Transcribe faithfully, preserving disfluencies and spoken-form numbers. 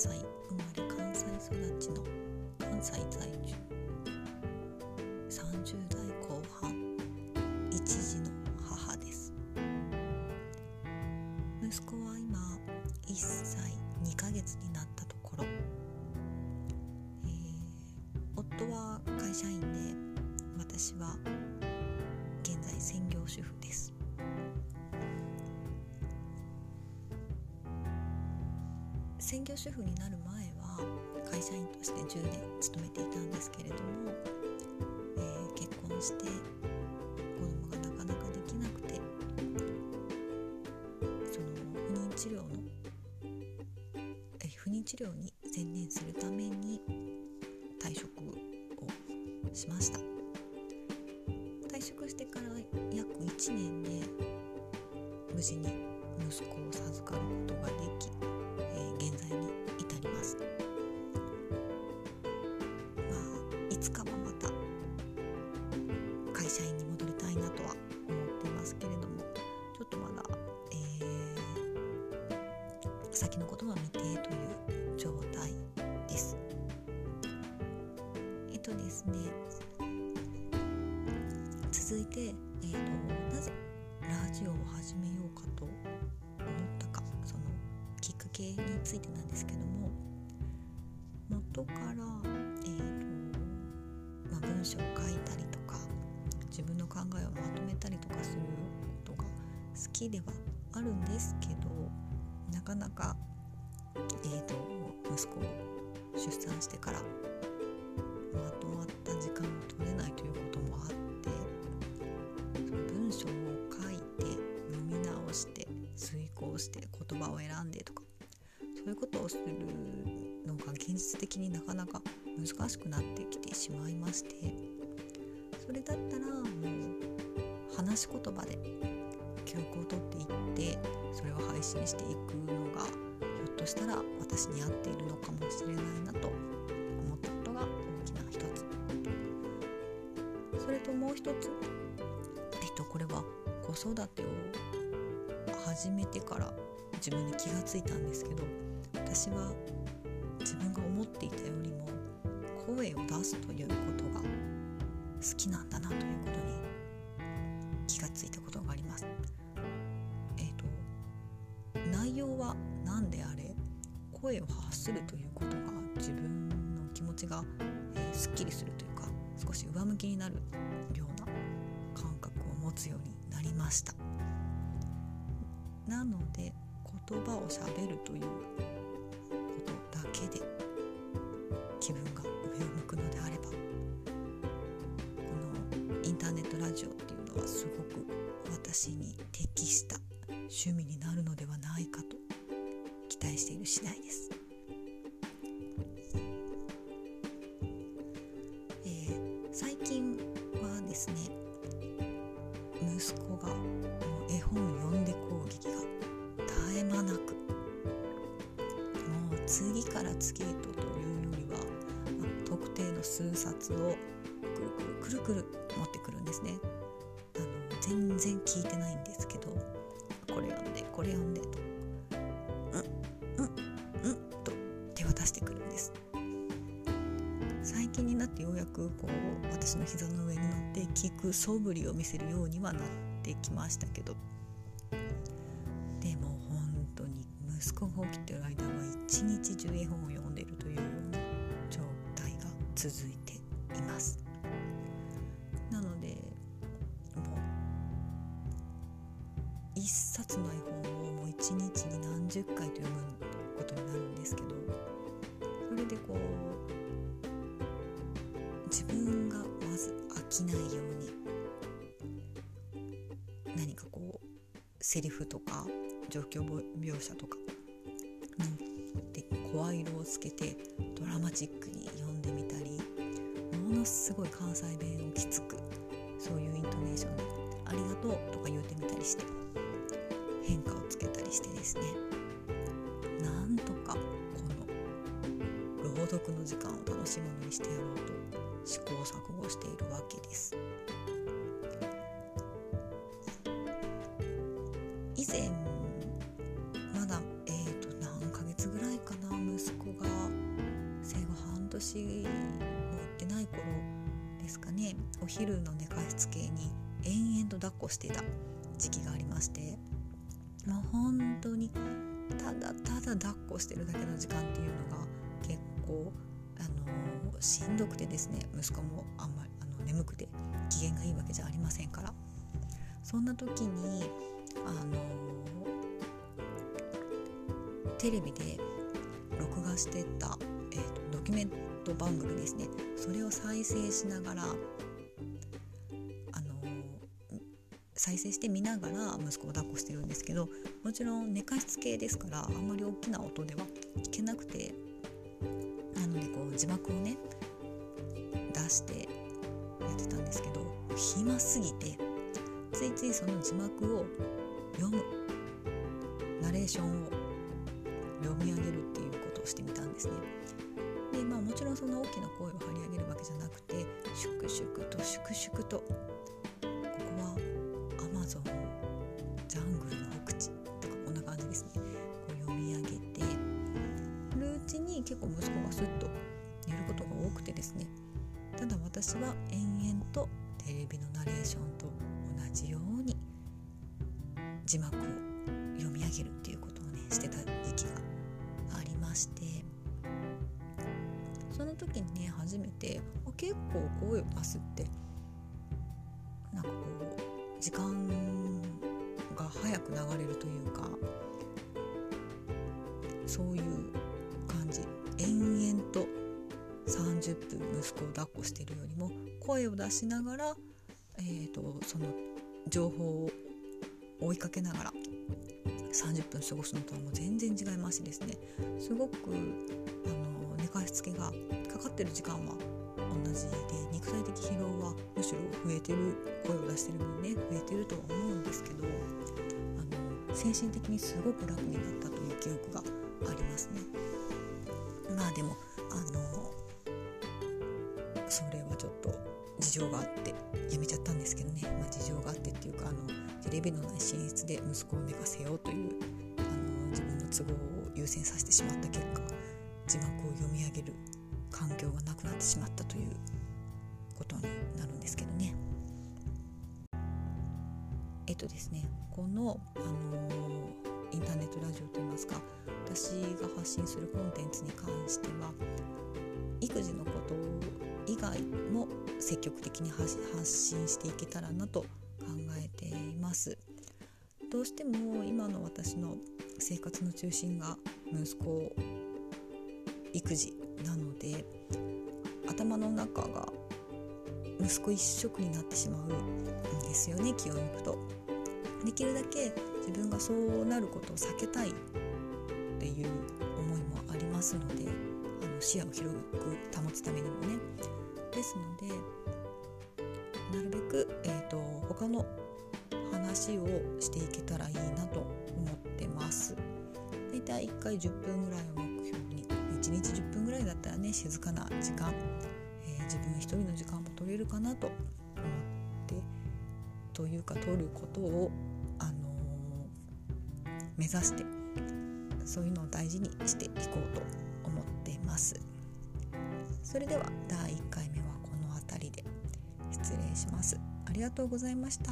西生まれ関西育ちの関西在住、さんじゅうだいこうはん、一児の母です。息子は今いっさいにかげつになったところ、えー、夫は会社員で、私は現在専業主婦です。専業主婦になる前は会社員としてじゅうねん勤めていたんですけれども、えー、結婚して子供がなかなかできなくて、その不妊治療の、えー、不妊治療に専念するために退職をしました。退職してから約いちねんで無事に息子を授かることができ、現在に至ります。まあ、いつかはまた会社員に戻りたいなとは思っていますけれども、ちょっとまだ、えー、先のことは未定という状態です。えっとですね、続いて、えーと、なぜラジオを始めようかと思ったか、そのきっかけについてなんですけども、元から、えーとまあ、文章を書いたりとか自分の考えをまとめたりとかすることが好きではあるんですけど、なかなか、えーと息子を出産してからまとまった時間を取れないということもあって、その文章を書いて読み直して遂行して言葉を選んでとか、そういうことをするのが現実的になかなか難しくなってきてしまいまして、それだったらもう話し言葉で記録を取っていって、それを配信していくのがひょっとしたら私に合っているのかもしれないなと思ったことが大きな一つ。それともう一つ、えっとこれは子育てを始めてから自分で気がついたんですけど、私は自分が思っていたよりも声を出すということが好きなんだなということに気がついたことがあります。えーと、内容は何であれ声を発するということが自分の気持ちが、えー、すっきりするというか、少し上向きになるような感覚を持つようになりました。なので言葉をしゃべるということだけで気分が上を向くのであれば、このインターネットラジオっていうのはすごく私に適した趣味になるのではないかと期待している次第です。えー、最近はですね、息子が絵本を読んで攻撃が絶え間なく、もう次から次へとというよりは、まあ、特定の数冊をくるくるくるくる持ってくるんですね。あの全然聞いてないんですけど、これ読んでこれ読んでと、うんうんうんと手渡してくるんです。最近になってようやくこう私の膝の上に乗って聞く素振りを見せるようにはなってできましたけど、でも本当に息子が起きてる間は一日中絵本を読んでいるというような状態が続いています。なのでもう一冊の絵本をもう一日に何十回と読むことになるんですけど、それでこう自分がまず飽きないように、何かこうセリフとか状況描写とか、うん、で声色をつけてドラマチックに読んでみたり、ものすごい関西弁をきつく、そういうイントネーションでありがとうとか言うてみたりして変化をつけたりしてですね、なんとかこの朗読の時間を楽しむのにしてやろうと試行錯誤しているわけです。以前まだ、えーと何ヶ月ぐらいかな、息子年も行ってない頃ですかね、お昼の寝かしつけに延々と抱っこしていた時期がありまして、もう本当にただただ抱っこしてるだけの時間っていうのが結構、あのー、しんどくてですね、息子もあんまりあの眠くて機嫌がいいわけじゃありませんから、そんな時に、あのー、テレビで録画してた、えーと、ドキュメント番組ですね、それを再生しながら、あのー、再生して見ながら息子を抱っこしてるんですけど、もちろん寝かしつけですからあんまり大きな音では聞けなくて、なのでこう字幕をね出してやってたんですけど、暇すぎてついついその字幕を読む、ナレーションを読み上げるっていうことをしてみたんですね。で、まあ、もちろんそんな大きな声を張り上げるわけじゃなくて、粛々と粛々と、ここはアマゾンジャングルの奥地とか、こんな感じですね、こう読み上げてるうちに結構息子がスッと寝ることが多くてですね、ただ私は延々とテレビのナレーションと同じように字幕を読み上げるっていうことをねしてた時期がありまして、その時にね初めて結構声を出すってなんかこう時間が早く流れるというか、そういう感じ、延々とさんじゅっぷん息子を抱っこしているよりも声を出しながら、えーと、その情報を追いかけながらさんじゅっぷん過ごすのとはもう全然違いましてですね、すごくあの寝かしつけがかかってる時間は同じで、肉体的疲労はむしろ増えてる、声を出してる分ね増えてるとは思うんですけど、あの精神的にすごく楽になったという記憶がありますね。まあでもあのそれはちょっと事情があってやめちゃったんですけどね、まあ、事情があってっていうか、あのテレビのない寝室で息子を寝かせようというあの自分の都合を優先させてしまった結果、字幕を読み上げる環境がなくなってしまったということになるんですけどね。えっとですねこの、あのインターネットラジオといいますか、私が発信するコンテンツに関しては育児のこと以外も積極的に発信していけたらなと考えています。どうしても今の私の生活の中心が息子育児なので、頭の中が息子一色になってしまうんですよね、気を抜くと。できるだけ自分がそうなることを避けたいっていう思いもありますので、あの視野を広く保つためにもね、ですのでなるべく、えーと、他の話をしていけたらいいなと思ってます。大体いっかいじゅっぷんぐらいを目標に、いちにちじゅっぷんぐらいだったらね静かな時間、えー、自分一人の時間も取れるかなと思って、というか取ることを、あのー、目指して、そういうのを大事にしていこうと思っています。それではだいいっかいめはこの辺りで失礼します。ありがとうございました。